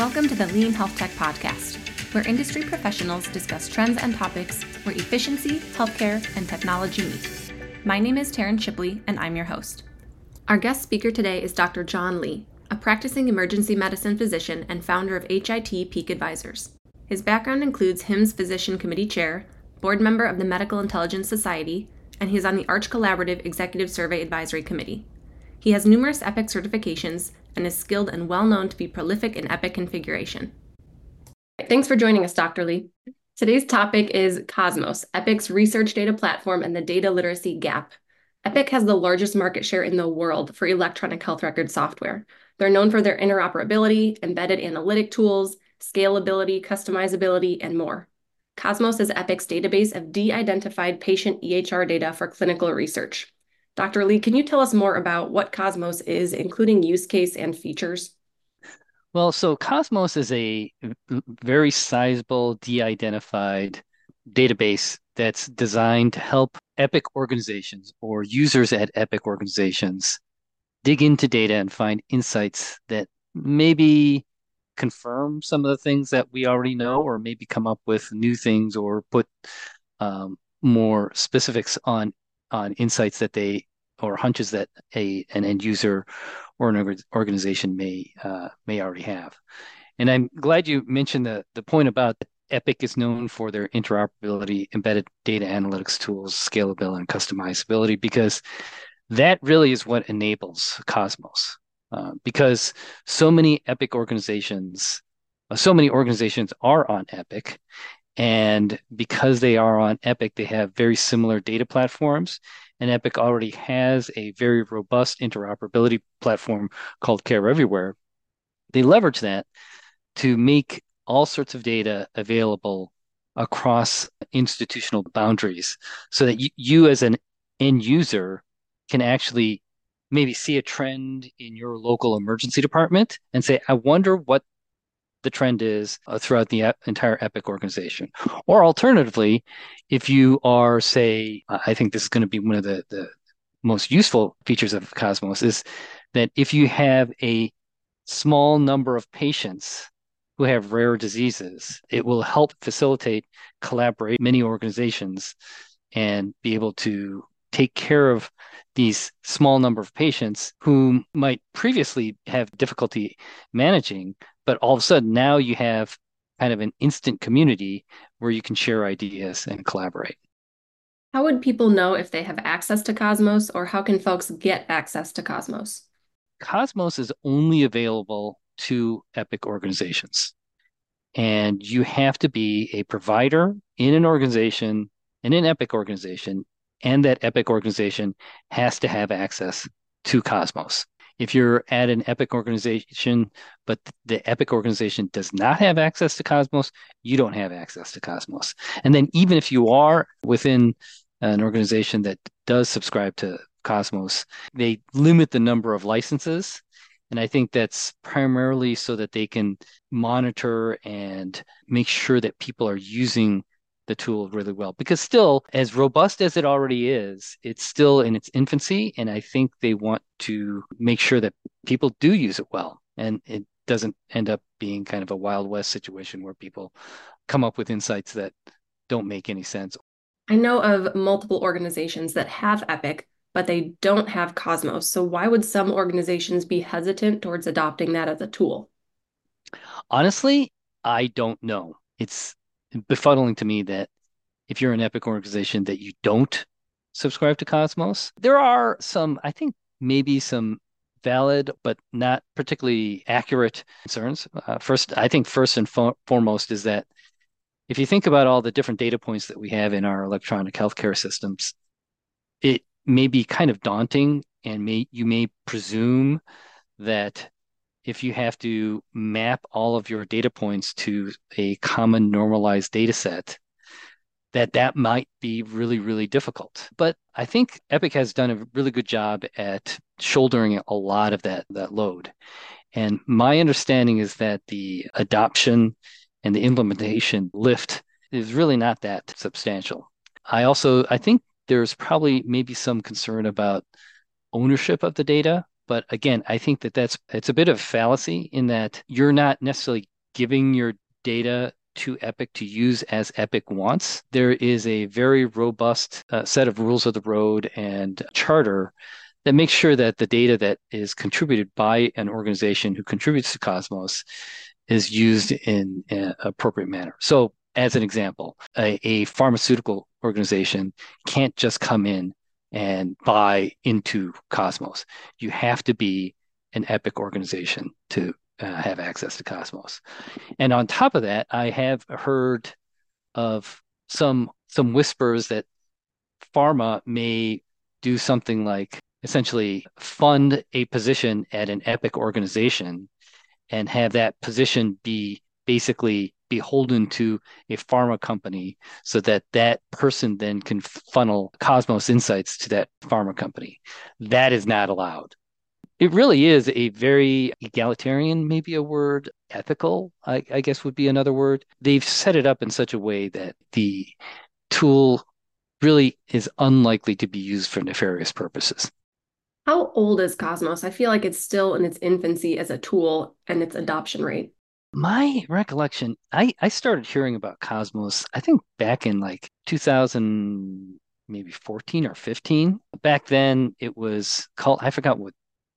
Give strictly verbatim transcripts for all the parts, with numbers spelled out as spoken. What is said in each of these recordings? Welcome to the Lean Health Tech Podcast, where industry professionals discuss trends and topics where efficiency, healthcare, and technology meet. My name is Taryn Shipley, and I'm your host. Our guest speaker today is Doctor John Lee, a practicing emergency medicine physician and founder of H I T Peak Advisors. His background includes HIMSS Physician Committee Chair, board member of the Medical Intelligence Society, and he's on the Arch Collaborative Executive Survey Advisory Committee. He has numerous EPIC certifications and is skilled and well-known to be prolific in EPIC configuration. Thanks for joining us, Doctor Lee. Today's topic is Cosmos, EPIC's research data platform and the data literacy gap. EPIC has the largest market share in the world for electronic health record software. They're known for their interoperability, embedded analytic tools, scalability, customizability, and more. Cosmos is EPIC's database of de-identified patient E H R data for clinical research. Doctor Lee, can you tell us more about what Cosmos is, including use case and features? Well, so Cosmos is a very sizable, de-identified database that's designed to help EPIC organizations or users at EPIC organizations dig into data and find insights that maybe confirm some of the things that we already know, or maybe come up with new things or put um, more specifics on on insights that they or hunches that a an end user or an organization may uh, may already have. And I'm glad you mentioned the, the point about EPIC is known for their interoperability, embedded data analytics tools, scalability, and customizability, because that really is what enables Cosmos. Uh, because so many EPIC organizations, uh, so many organizations are on EPIC, and because they are on EPIC, they have very similar data platforms. And EPIC already has a very robust interoperability platform called Care Everywhere. They leverage that to make all sorts of data available across institutional boundaries so that you, you as an end user can actually maybe see a trend in your local emergency department and say, I wonder what the trend is uh, throughout the ep- entire EPIC organization. Or alternatively, if you are, say, uh, I think this is going to be one of the, the most useful features of Cosmos, is that if you have a small number of patients who have rare diseases, it will help facilitate, collaborate many organizations and be able to take care of these small number of patients who might previously have difficulty managing, but all of a sudden now you have kind of an instant community where you can share ideas and collaborate. How would people know if they have access to Cosmos, or how can folks get access to Cosmos? Cosmos is only available to EPIC organizations, and you have to be a provider in an organization, in an EPIC organization, and that EPIC organization has to have access to Cosmos. If you're at an EPIC organization, but the EPIC organization does not have access to Cosmos, you don't have access to Cosmos. And then even if you are within an organization that does subscribe to Cosmos, they limit the number of licenses. And I think that's primarily so that they can monitor and make sure that people are using the tool really well, because still, as robust as it already is, it's still in its infancy, and I think they want to make sure that people do use it well, and it doesn't end up being kind of a Wild West situation where people come up with insights that don't make any sense. I know of multiple organizations that have EPIC, but they don't have Cosmos. So why would some organizations be hesitant towards adopting that as a tool? Honestly, I don't know. It's befuddling to me that if you're an EPIC organization that you don't subscribe to Cosmos. There are some, I think, maybe some valid but not particularly accurate concerns. Uh, first, I think first and fo- foremost is that if you think about all the different data points that we have in our electronic healthcare systems, it may be kind of daunting, and may you may presume that if you have to map all of your data points to a common normalized data set, that that might be really, really difficult. But I think EPIC has done a really good job at shouldering a lot of that, that load. And my understanding is that the adoption and the implementation lift is really not that substantial. I also, I think there's probably maybe some concern about ownership of the data. But again, I think that that's it's a bit of a fallacy in that you're not necessarily giving your data to Epic to use as Epic wants. There is a very robust uh, set of rules of the road and charter that makes sure that the data that is contributed by an organization who contributes to Cosmos is used in an appropriate manner. So as an example, a, a pharmaceutical organization can't just come in and buy into Cosmos. You have to be an Epic organization to uh, have access to Cosmos. And on top of that, I have heard of some some whispers that pharma may do something like essentially fund a position at an Epic organization and have that position be basically beholden to a pharma company so that that person then can funnel Cosmos insights to that pharma company. That is not allowed. It really is a very egalitarian, maybe a word, ethical, I, I guess would be another word. They've set it up in such a way that the tool really is unlikely to be used for nefarious purposes. How old is Cosmos? I feel like it's still in its infancy as a tool and its adoption rate. My recollection, I, I started hearing about Cosmos, I think back in like two thousand, maybe fourteen or fifteen. Back then it was called, I forgot what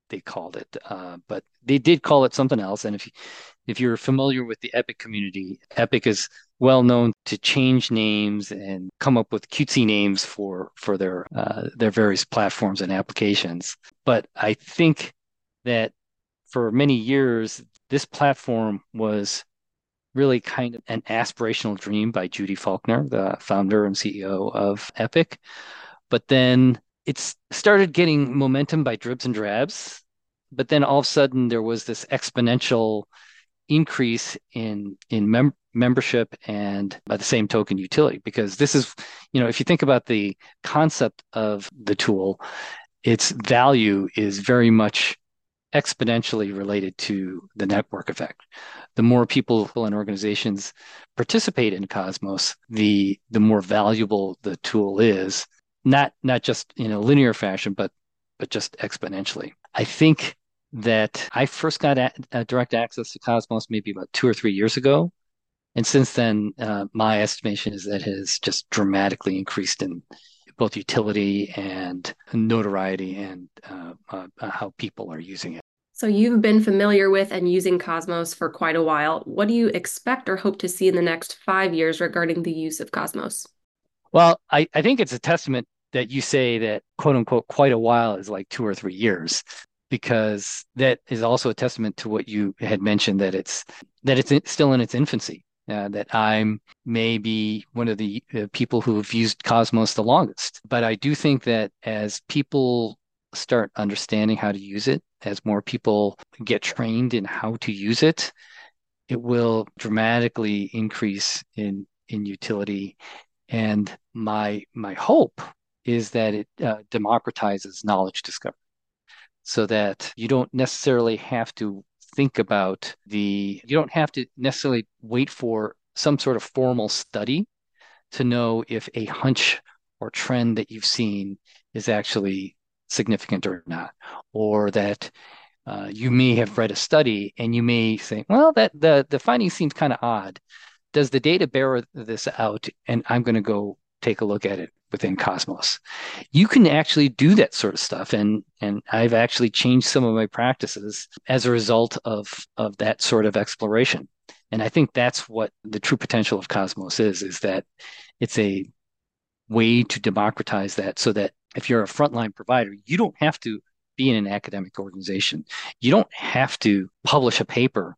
they called it, uh, but they did call it something else. And if, you, if you're familiar with the Epic community, Epic is well known to change names and come up with cutesy names for, for their, uh, their various platforms and applications. But I think that for many years, this platform was really kind of an aspirational dream by Judy Faulkner, the founder and C E O of Epic. But then it started getting momentum by dribs and drabs. But then all of a sudden, there was this exponential increase in in mem- membership and, by the same token, utility. Because this is, you know, if you think about the concept of the tool, its value is very much exponentially related to the network effect. The more people and organizations participate in Cosmos, the the more valuable the tool is, not not just in a linear fashion, but but just exponentially. I think that I first got a, a direct access to Cosmos maybe about two or three years ago, and since then, uh, my estimation is that it has just dramatically increased in both utility and notoriety and uh, uh, how people are using it. So you've been familiar with and using Cosmos for quite a while. What do you expect or hope to see in the next five years regarding the use of Cosmos? Well, I, I think it's a testament that you say that, quote unquote, quite a while is like two or three years, because that is also a testament to what you had mentioned, that it's that it's still in its infancy, uh, that I'm maybe one of the uh, people who have used Cosmos the longest. But I do think that as people start understanding how to use it, as more people get trained in how to use it, it will dramatically increase in, in utility. And my my hope is that it uh, democratizes knowledge discovery so that you don't necessarily have to think about the, you don't have to necessarily wait for some sort of formal study to know if a hunch or trend that you've seen is actually significant or not, or that uh, you may have read a study and you may say, well, that the, the finding seems kind of odd. Does the data bear this out? And I'm going to go take a look at it within Cosmos. You can actually do that sort of stuff. And, and I've actually changed some of my practices as a result of, of that sort of exploration. And I think that's what the true potential of Cosmos is, is that it's a way to democratize that so that if you're a frontline provider, you don't have to be in an academic organization. You don't have to publish a paper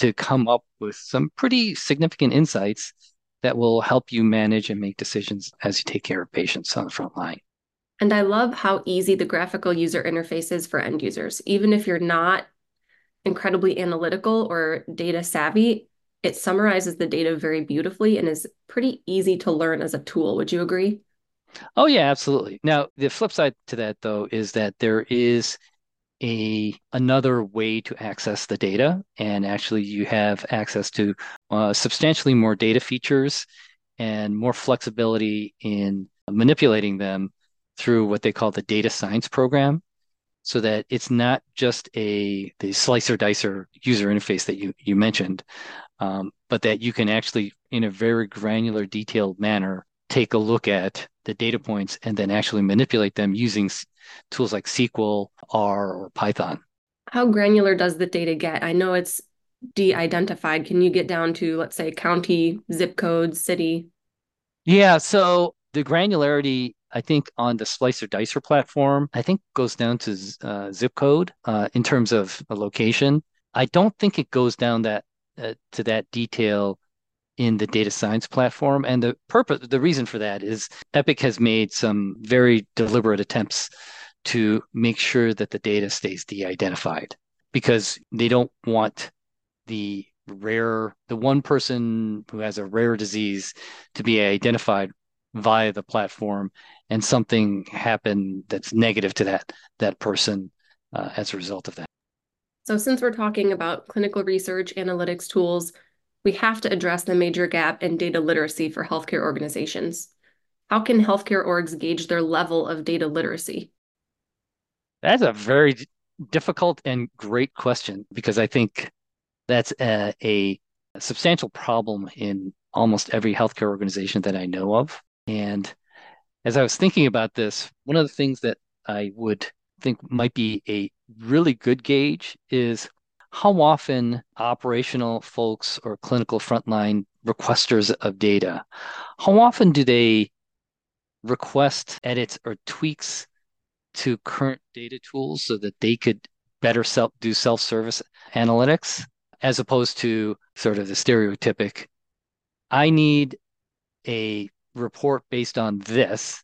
to come up with some pretty significant insights that will help you manage and make decisions as you take care of patients on the front line. And I love how easy the graphical user interface is for end users. Even if you're not incredibly analytical or data savvy, it summarizes the data very beautifully and is pretty easy to learn as a tool. Would you agree? Oh, yeah, absolutely. Now, the flip side to that, though, is that there is a another way to access the data. And actually, you have access to uh, substantially more data features and more flexibility in manipulating them through what they call the data science program, so that it's not just a the Slicer Dicer user interface that you, you mentioned, um, but that you can actually, in a very granular, detailed manner, take a look at the data points and then actually manipulate them using s- tools like S Q L, R, or Python. How granular does the data get? I know it's de-identified. Can you get down to, let's say, county, zip code, city? Yeah, so the granularity, I think, on the Slicer Dicer platform, I think goes down to uh, zip code uh, in terms of a location. I don't think it goes down that uh, to that detail in the data science platform. And the purpose, the reason for that is Epic has made some very deliberate attempts to make sure that the data stays de-identified, because they don't want the rare, the one person who has a rare disease to be identified via the platform and something happen that's negative to that, that person uh, as a result of that. So since we're talking about clinical research analytics tools, we have to address the major gap in data literacy for healthcare organizations. How can healthcare orgs gauge their level of data literacy? That's a very difficult and great question, because I think that's a, a substantial problem in almost every healthcare organization that I know of. And as I was thinking about this, one of the things that I would think might be a really good gauge is how often operational folks or clinical frontline requesters of data, how often do they request edits or tweaks to current data tools so that they could better self do self-service analytics, as opposed to sort of the stereotypic, I need a report based on this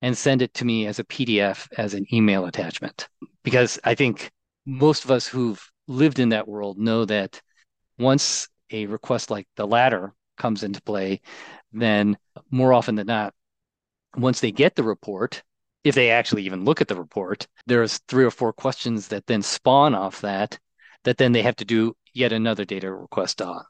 and send it to me as a P D F, as an email attachment. Because I think most of us who've lived in that world know that once a request like the latter comes into play, then more often than not, once they get the report, if they actually even look at the report, there's three or four questions that then spawn off that, that then they have to do yet another data request on.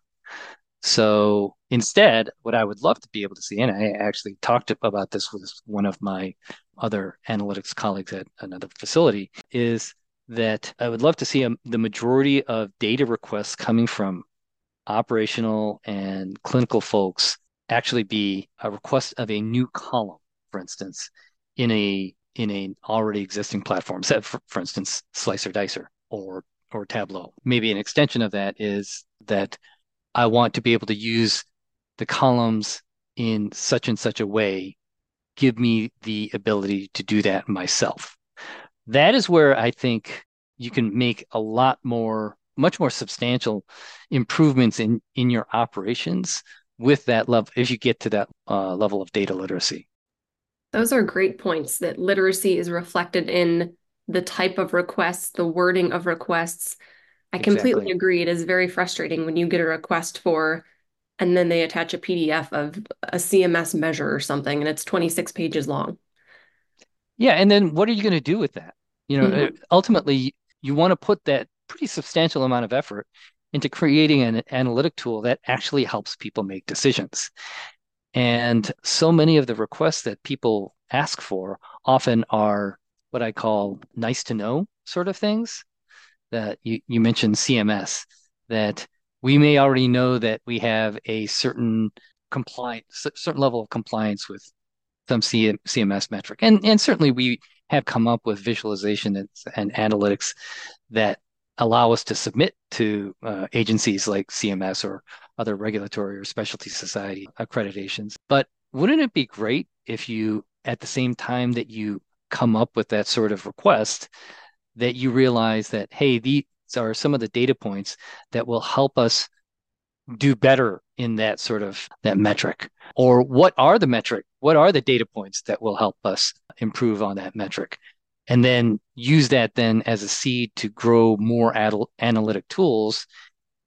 So instead, what I would love to be able to see, and I actually talked about this with one of my other analytics colleagues at another facility, is that I would love to see a, the majority of data requests coming from operational and clinical folks actually be a request of a new column, for instance, in a in an already existing platform, so for, for instance, Slicer Dicer or or Tableau. Maybe an extension of that is that I want to be able to use the columns in such and such a way. Give me the ability to do that myself. That is where I think you can make a lot more, much more substantial improvements in, in your operations with that level, if you get to that uh, level of data literacy. Those are great points, that literacy is reflected in the type of requests, the wording of requests. I exactly. completely agree. It is very frustrating when you get a request for, and then they attach a P D F of a C M S measure or something, and it's twenty-six pages long. Yeah. And then what are you going to do with that? You know, mm-hmm. ultimately, you want to put that pretty substantial amount of effort into creating an analytic tool that actually helps people make decisions. And so many of the requests that people ask for often are what I call nice to know sort of things. That you, you mentioned C M S, that we may already know that we have a certain compliance, certain level of compliance with some C M S metric. And, and certainly we have come up with visualization and, and analytics that allow us to submit to uh, agencies like C M S or other regulatory or specialty society accreditations. But wouldn't it be great if you, at the same time that you come up with that sort of request, that you realize that, hey, these are some of the data points that will help us do better in that sort of that metric? Or what are the metric? What are the data points that will help us improve on that metric? And then use that then as a seed to grow more adult analytic tools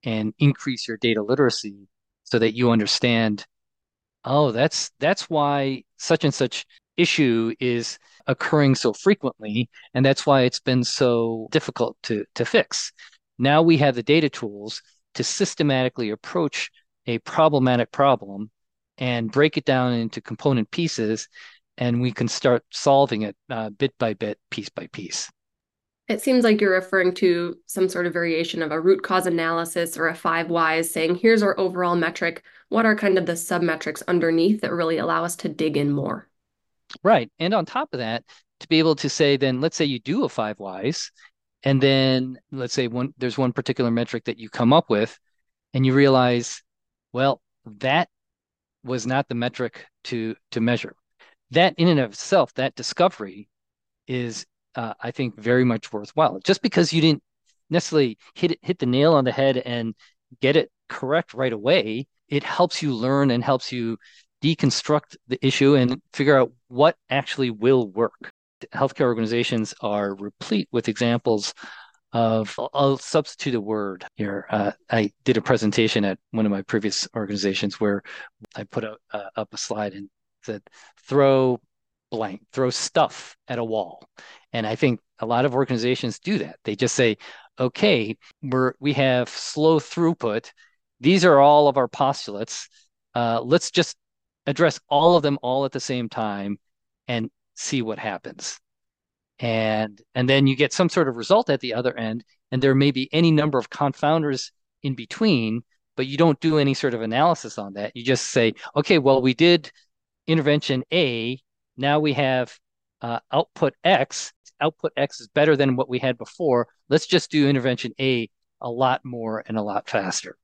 and increase your data literacy so that you understand, oh, that's that's why such and such issue is occurring so frequently, and that's why it's been so difficult to, to fix. Now we have the data tools to systematically approach a problematic problem and break it down into component pieces, and we can start solving it uh, bit by bit, piece by piece. It seems like you're referring to some sort of variation of a root cause analysis or a five whys, saying, here's our overall metric. What are kind of the submetrics underneath that really allow us to dig in more? Right. And on top of that, to be able to say, then let's say you do a five whys, and then let's say one, there's one particular metric that you come up with and you realize, well, that was not the metric to, to measure. That in and of itself, that discovery is, uh, I think, very much worthwhile. Just because you didn't necessarily hit it, hit the nail on the head and get it correct right away, it helps you learn and helps you deconstruct the issue and figure out what actually will work. Healthcare organizations are replete with examples of, I'll substitute a word here. Uh, I did a presentation at one of my previous organizations where I put a, uh, up a slide and said, throw blank, throw stuff at a wall. And I think a lot of organizations do that. They just say, okay, we're, we have slow throughput. These are all of our postulates. Uh, let's just address all of them all at the same time and see what happens. And and then you get some sort of result at the other end, and there may be any number of confounders in between, but you don't do any sort of analysis on that. You just say, okay, well, we did intervention A, now we have uh, output X. Output X is better than what we had before. Let's just do intervention A a lot more and a lot faster.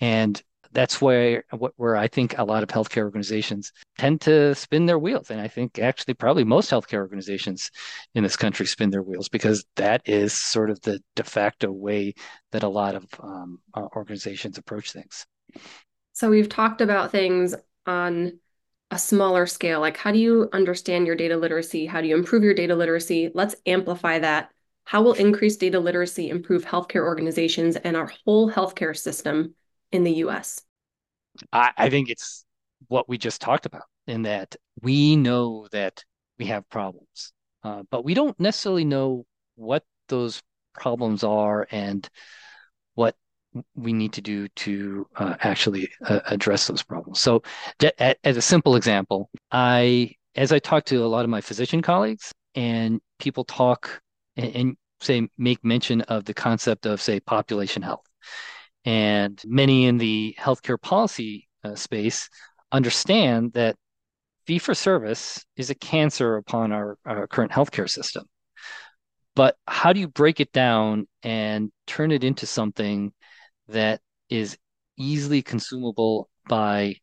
And that's where where I think a lot of healthcare organizations tend to spin their wheels. And I think actually probably most healthcare organizations in this country spin their wheels, because that is sort of the de facto way that a lot of um, organizations approach things. So we've talked about things on a smaller scale, like how do you understand your data literacy? How do you improve your data literacy? Let's amplify that. How will increased data literacy improve healthcare organizations and our whole healthcare system in the U S? I, I think it's what we just talked about, in that we know that we have problems, uh, but we don't necessarily know what those problems are and what we need to do to uh, actually uh, address those problems. So as a simple example, I, as I talk to a lot of my physician colleagues, and people talk and, and say, make mention of the concept of, say, population health. And many in the healthcare policy uh, space understand that fee-for-service is a cancer upon our, our current healthcare system. But how do you break it down and turn it into something that is easily consumable by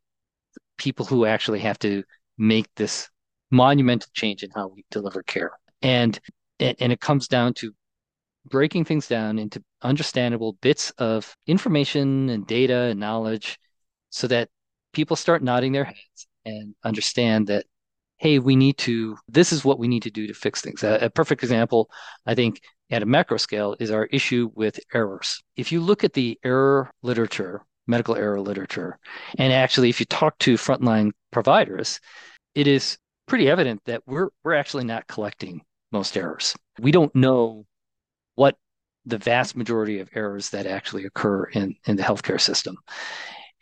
people who actually have to make this monumental change in how we deliver care? And, and it comes down to breaking things down into understandable bits of information and data and knowledge, so that people start nodding their heads and understand that, hey, we need to, this is what we need to do to fix things. A, a perfect example, I think, at a macro scale is our issue with errors. If you look at the error literature, medical error literature, and actually if you talk to frontline providers, it is pretty evident that we're we're actually not collecting most errors. We don't know what the vast majority of errors that actually occur in, in the healthcare system.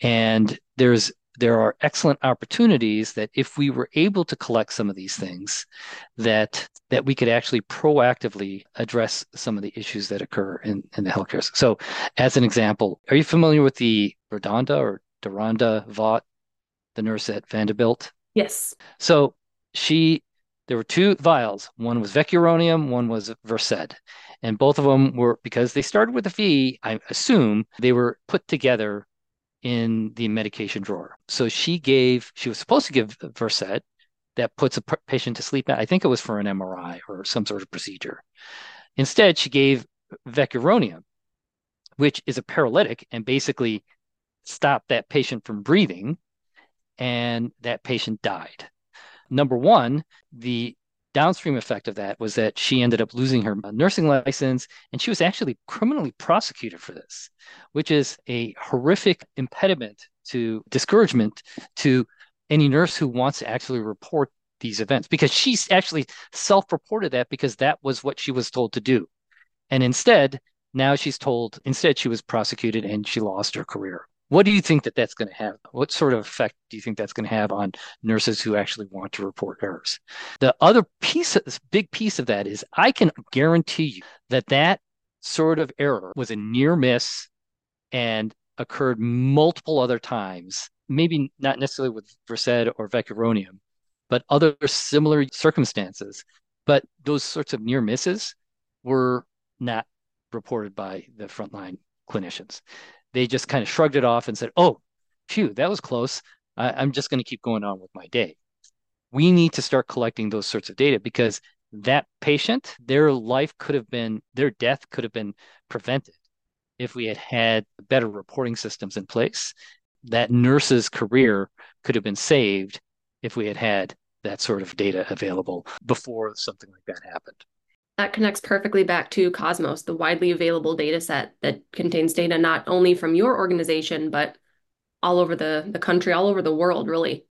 And there's there are excellent opportunities that if we were able to collect some of these things, that that we could actually proactively address some of the issues that occur in, in the healthcare system. So as an example, are you familiar with the RaDonda or RaDonda Vaught, the nurse at Vanderbilt? Yes. So she, there were two vials. One was Vecuronium, one was Versed. And both of them were, because they started with a V, I assume, they were put together in the medication drawer. So she gave, she was supposed to give Versed, that puts a patient to sleep. I think it was for an M R I or some sort of procedure. Instead, she gave Vecuronium, which is a paralytic and basically stopped that patient from breathing. And that patient died. Number one, the downstream effect of that was that she ended up losing her nursing license, and she was actually criminally prosecuted for this, which is a horrific impediment to discouragement to any nurse who wants to actually report these events, because she actually self-reported that because that was what she was told to do. And instead, now she's told, instead she was prosecuted and she lost her career. What do you think that that's going to have? What sort of effect do you think that's going to have on nurses who actually want to report errors? The other piece, this big piece of that is I can guarantee you that that sort of error was a near miss and occurred multiple other times, maybe not necessarily with Versed or Vecuronium, but other similar circumstances. But those sorts of near misses were not reported by the frontline clinicians. They just kind of shrugged it off and said, oh, phew, that was close. I, I'm just going to keep going on with my day. We need to start collecting those sorts of data because that patient, their life could have been, their death could have been prevented if we had had better reporting systems in place. That nurse's career could have been saved if we had had that sort of data available before something like that happened. That connects perfectly back to Cosmos, the widely available data set that contains data not only from your organization, but all over the, the country, all over the world, really.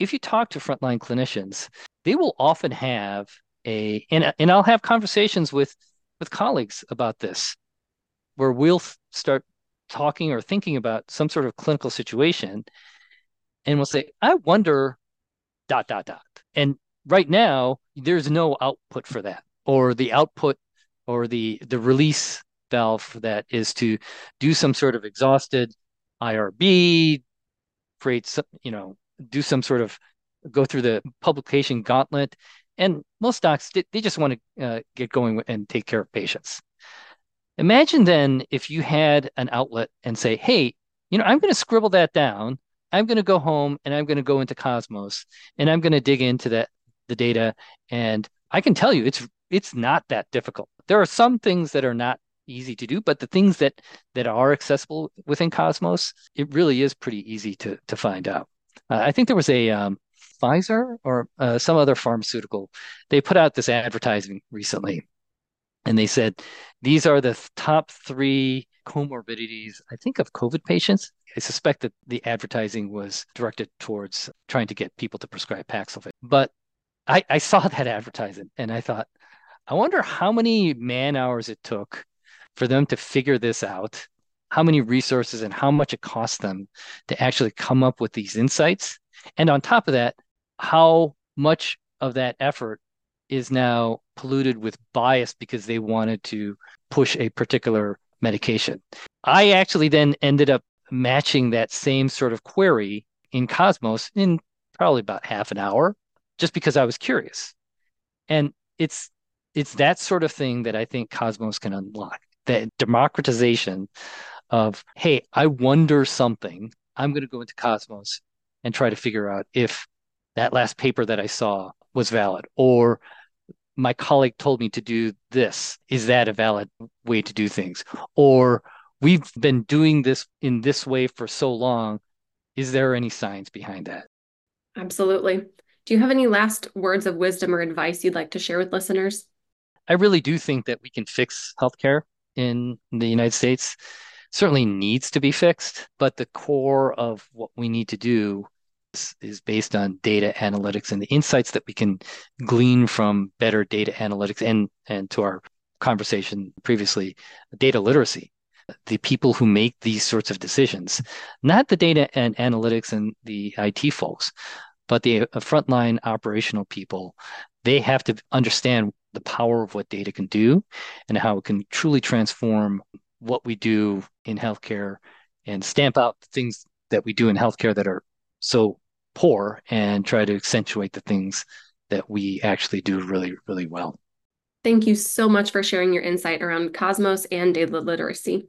If you talk to frontline clinicians, they will often have a, and, and I'll have conversations with, with colleagues about this, where we'll start talking or thinking about some sort of clinical situation, and we'll say, I wonder, dot, dot, dot. And right now, there's no output for that. Or the output or the, the release valve for that is to do some sort of exhausted I R B, create some, you know, do some sort of go through the publication gauntlet. And most docs, they just want to uh, get going and take care of patients. Imagine then if you had an outlet and say, hey, you know, I'm going to scribble that down. I'm going to go home and I'm going to go into Cosmos and I'm going to dig into that the data. And I can tell you it's It's not that difficult. There are some things that are not easy to do, but the things that that are accessible within Cosmos, it really is pretty easy to to find out. Uh, I think there was a um, Pfizer or uh, some other pharmaceutical. They put out this advertising recently, and they said, these are the top three comorbidities, I think, of COVID patients. I suspect that the advertising was directed towards trying to get people to prescribe Paxlovid. But I, I saw that advertising, and I thought, I wonder how many man hours it took for them to figure this out, how many resources and how much it cost them to actually come up with these insights. And on top of that, how much of that effort is now polluted with bias because they wanted to push a particular medication. I actually then ended up matching that same sort of query in Cosmos in probably about half an hour, just because I was curious. And it's It's that sort of thing that I think Cosmos can unlock, that democratization of, hey, I wonder something. I'm going to go into Cosmos and try to figure out if that last paper that I saw was valid, or my colleague told me to do this. Is that a valid way to do things? Or we've been doing this in this way for so long. Is there any science behind that? Absolutely. Do you have any last words of wisdom or advice you'd like to share with listeners? I really do think that we can fix healthcare in the United States. It certainly needs to be fixed, but the core of what we need to do is, is based on data analytics and the insights that we can glean from better data analytics and, and to our conversation previously, data literacy. The people who make these sorts of decisions, not the data and analytics and the I T folks, but the frontline operational people, they have to understand the power of what data can do and how it can truly transform what we do in healthcare and stamp out the things that we do in healthcare that are so poor and try to accentuate the things that we actually do really, really well. Thank you so much for sharing your insight around Cosmos and data literacy.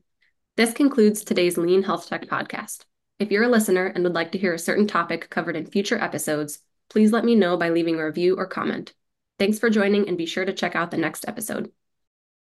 This concludes today's Lean Health Tech Podcast. If you're a listener and would like to hear a certain topic covered in future episodes, please let me know by leaving a review or comment. Thanks for joining, and be sure to check out the next episode.